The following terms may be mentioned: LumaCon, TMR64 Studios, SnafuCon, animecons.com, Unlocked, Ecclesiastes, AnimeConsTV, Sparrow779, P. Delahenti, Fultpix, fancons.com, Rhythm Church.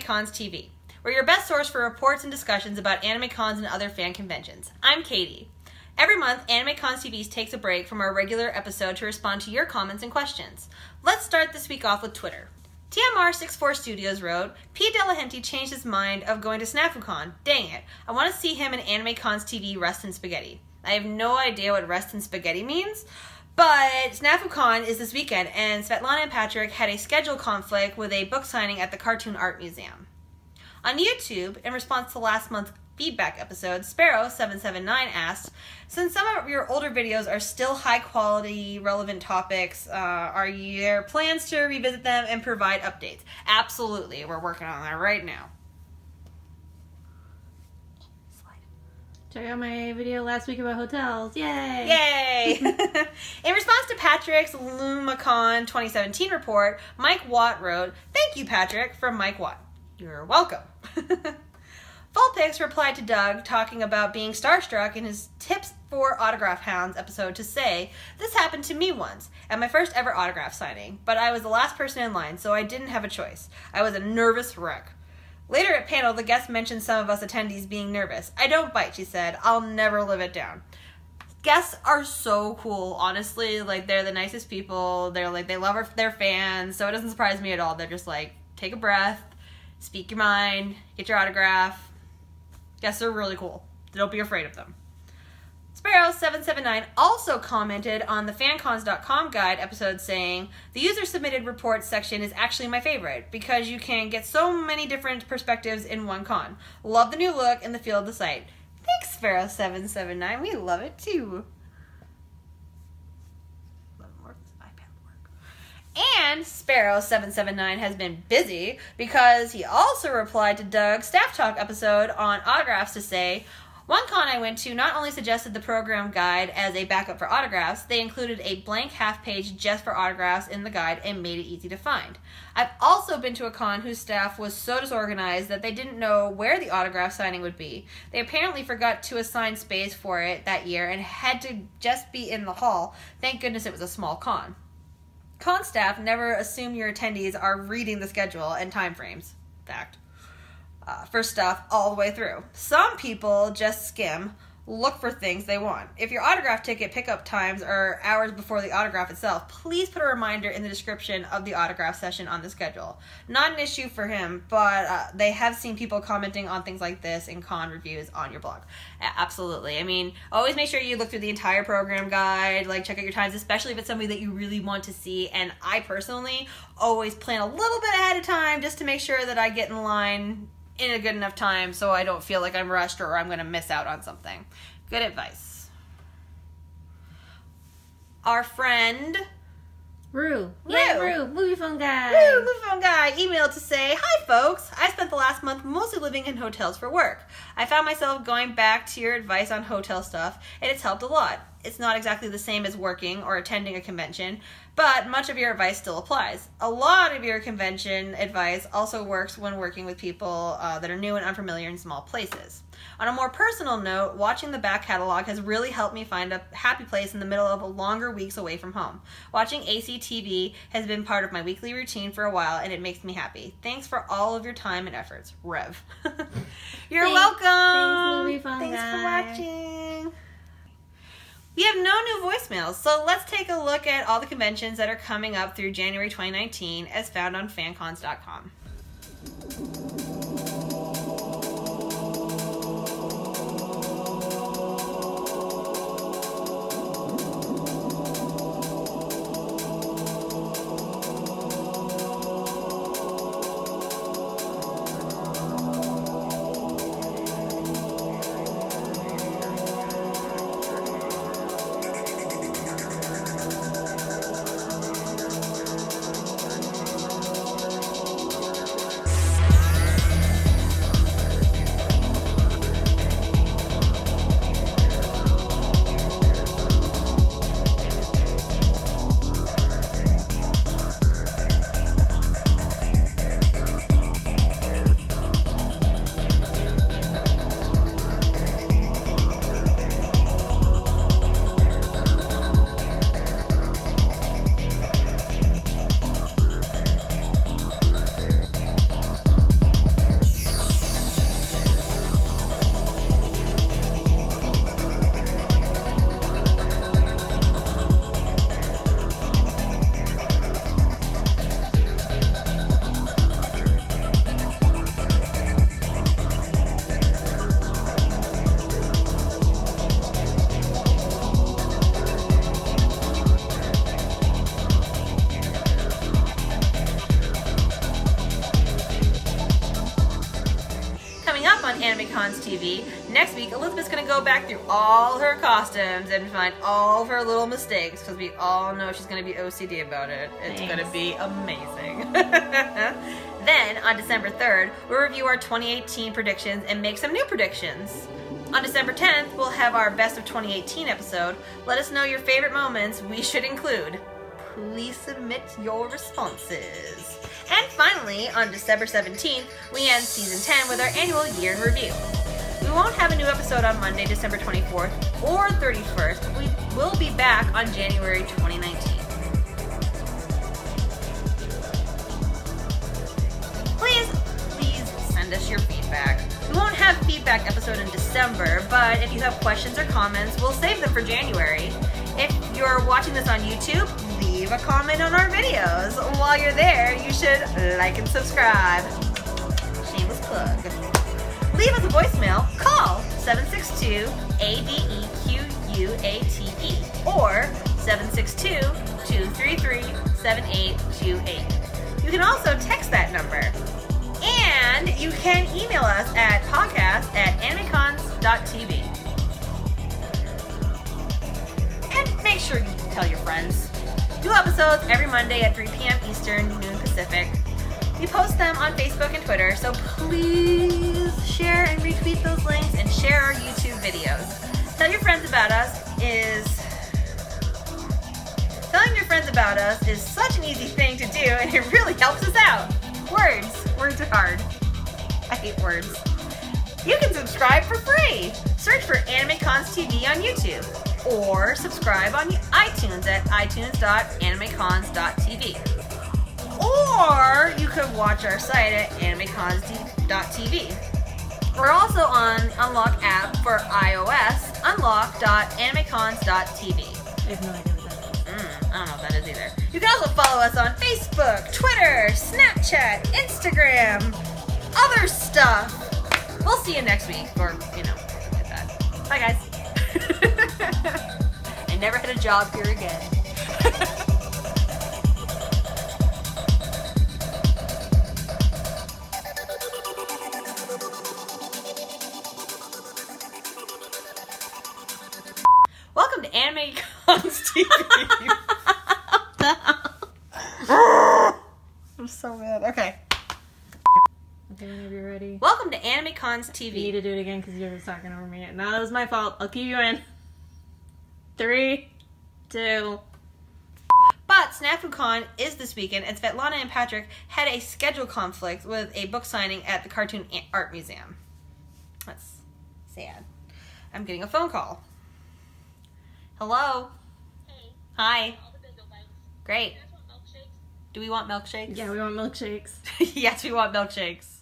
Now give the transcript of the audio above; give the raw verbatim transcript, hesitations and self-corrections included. AnimeConsTV. We're your best source for reports and discussions about AnimeCons and other fan conventions. I'm Katie. Every month, AnimeConsTV takes a break from our regular episode to respond to your comments and questions. Let's start this week off with Twitter. T M R sixty-four Studios wrote, P. Delahenti changed his mind of going to SnafuCon. Dang it. I want to see him in AnimeConsTV Rest in Spaghetti. I have no idea what Rest in Spaghetti means, but SnafuCon is this weekend, and Svetlana and Patrick had a schedule conflict with a book signing at the Cartoon Art Museum. On YouTube, in response to last month's feedback episode, Sparrow seven seven nine asked, since some of your older videos are still high-quality, relevant topics, uh, are there plans to revisit them and provide updates? Absolutely. We're working on that right now. Check out my video last week about hotels. Yay! Yay! In response to Patrick's LumaCon twenty seventeen report, Mike Watt wrote, thank you, Patrick, from Mike Watt. You're welcome. Fultpix replied to Doug talking about being starstruck in his Tips for Autograph Hounds episode to say, this happened to me once at my first ever autograph signing, but I was the last person in line, so I didn't have a choice. I was a nervous wreck. Later at panel, the guest mentioned some of us attendees being nervous. I don't bite, she said. I'll never live it down. Guests are so cool, honestly. Like, they're the nicest people. They're like, they love our, their fans, so it doesn't surprise me at all. They're just like, take a breath, speak your mind, get your autograph. Guests are really cool. Don't be afraid of them. Sparrow seven seven nine also commented on the fancons dot com guide episode saying, the user submitted reports section is actually my favorite because you can get so many different perspectives in one con. Love the new look and the feel of the site. Thanks, Sparrow seven seven nine. We love it too. And Sparrow seven seven nine has been busy because he also replied to Doug's Staff Talk episode on autographs to say, one con I went to not only suggested the program guide as a backup for autographs, they included a blank half page just for autographs in the guide and made it easy to find. I've also been to a con whose staff was so disorganized that they didn't know where the autograph signing would be. They apparently forgot to assign space for it that year and had to just be in the hall. Thank goodness it was a small con. Con staff never assume your attendees are reading the schedule and timeframes. Fact. Uh, for stuff all the way through. Some people just skim, look for things they want. If your autograph ticket pickup times are hours before the autograph itself, please put a reminder in the description of the autograph session on the schedule. Not an issue for him, but uh, they have seen people commenting on things like this in con reviews on your blog. Absolutely. I mean, always make sure you look through the entire program guide, like check out your times, especially if it's somebody that you really want to see. And I personally always plan a little bit ahead of time just to make sure that I get in line in a good enough time so I don't feel like I'm rushed or I'm going to miss out on something. Good advice. Our friend Rue. Rue. Rue, movie phone guy. Rue, movie phone guy, emailed to say, hi folks, I spent the last month mostly living in hotels for work. I found myself going back to your advice on hotel stuff, and it's helped a lot. It's not exactly the same as working or attending a convention, but much of your advice still applies. A lot of your convention advice also works when working with people uh, that are new and unfamiliar in small places. On a more personal note, watching the back catalog has really helped me find a happy place in the middle of longer weeks away from home. Watching A C T V has been part of my weekly routine for a while, and it makes me happy. Thanks for all of your time and efforts. Rev. You're Thanks. welcome. Thanks, movie fun Thanks for watching. We have no new voicemails, so let's take a look at all the conventions that are coming up through January twenty nineteen as found on fancons dot com. AnimeCons T V. Next week, Elizabeth's going to go back through all her costumes and find all of her little mistakes, because we all know she's going to be O C D about it. It's going to be amazing. Then, on December third, we'll review our twenty eighteen predictions and make some new predictions. On December tenth, we'll have our Best of twenty eighteen episode. Let us know your favorite moments we should include. Please submit your responses. And finally, on December seventeenth, we end Season ten with our annual year in review. We won't have a new episode on Monday, December twenty-fourth or thirty-first, but we will be back on January twenty nineteen. Please, please send us your feedback. We won't have feedback episode in December, but if you have questions or comments, we'll save them for January. If you're watching this on YouTube, leave a comment on our videos. While you're there, you should like and subscribe. Shameless plug. Leave us a voicemail. Call seven six two A D E Q U A T E or seven six two, two three three, seven eight two eight. You can also text that number. And you can email us at podcast at animecons dot T V. And make sure you tell your friends. New episodes every Monday at three P M Eastern, noon Pacific. We post them on Facebook and Twitter, so please share and retweet those links and share our YouTube videos. Tell your friends about us is... Telling your friends about us is such an easy thing to do, and it really helps us out. Words. Words are hard. I hate words. You can subscribe for free. Search for AnimeConsTV on YouTube. Or subscribe on iTunes at iTunes dot animecons dot T V. Or you could watch our site at animecons dot T V. We're also on Unlock app for iOS, unlock dot animecons dot T V. I have no idea what that is. Mm, I don't know what that is either. You can also follow us on Facebook, Twitter, Snapchat, Instagram, other stuff. We'll see you next week, or, you know, like that. Bye, guys. I never had a job here again. Welcome to AnimeCons T V. I'm so mad. Okay. Okay, whenever you're ready. Welcome to AnimeCons T V. You need to do it again because you were talking over me. No, that was my fault. I'll keep you in. Three, two. But SnafuCon is this weekend, and Svetlana and Patrick had a schedule conflict with a book signing at the Cartoon Art Museum. That's sad. I'm getting a phone call. Hello. Hey. Hi. Great. Do we want milkshakes? Yeah, we want milkshakes. Yes, we want milkshakes.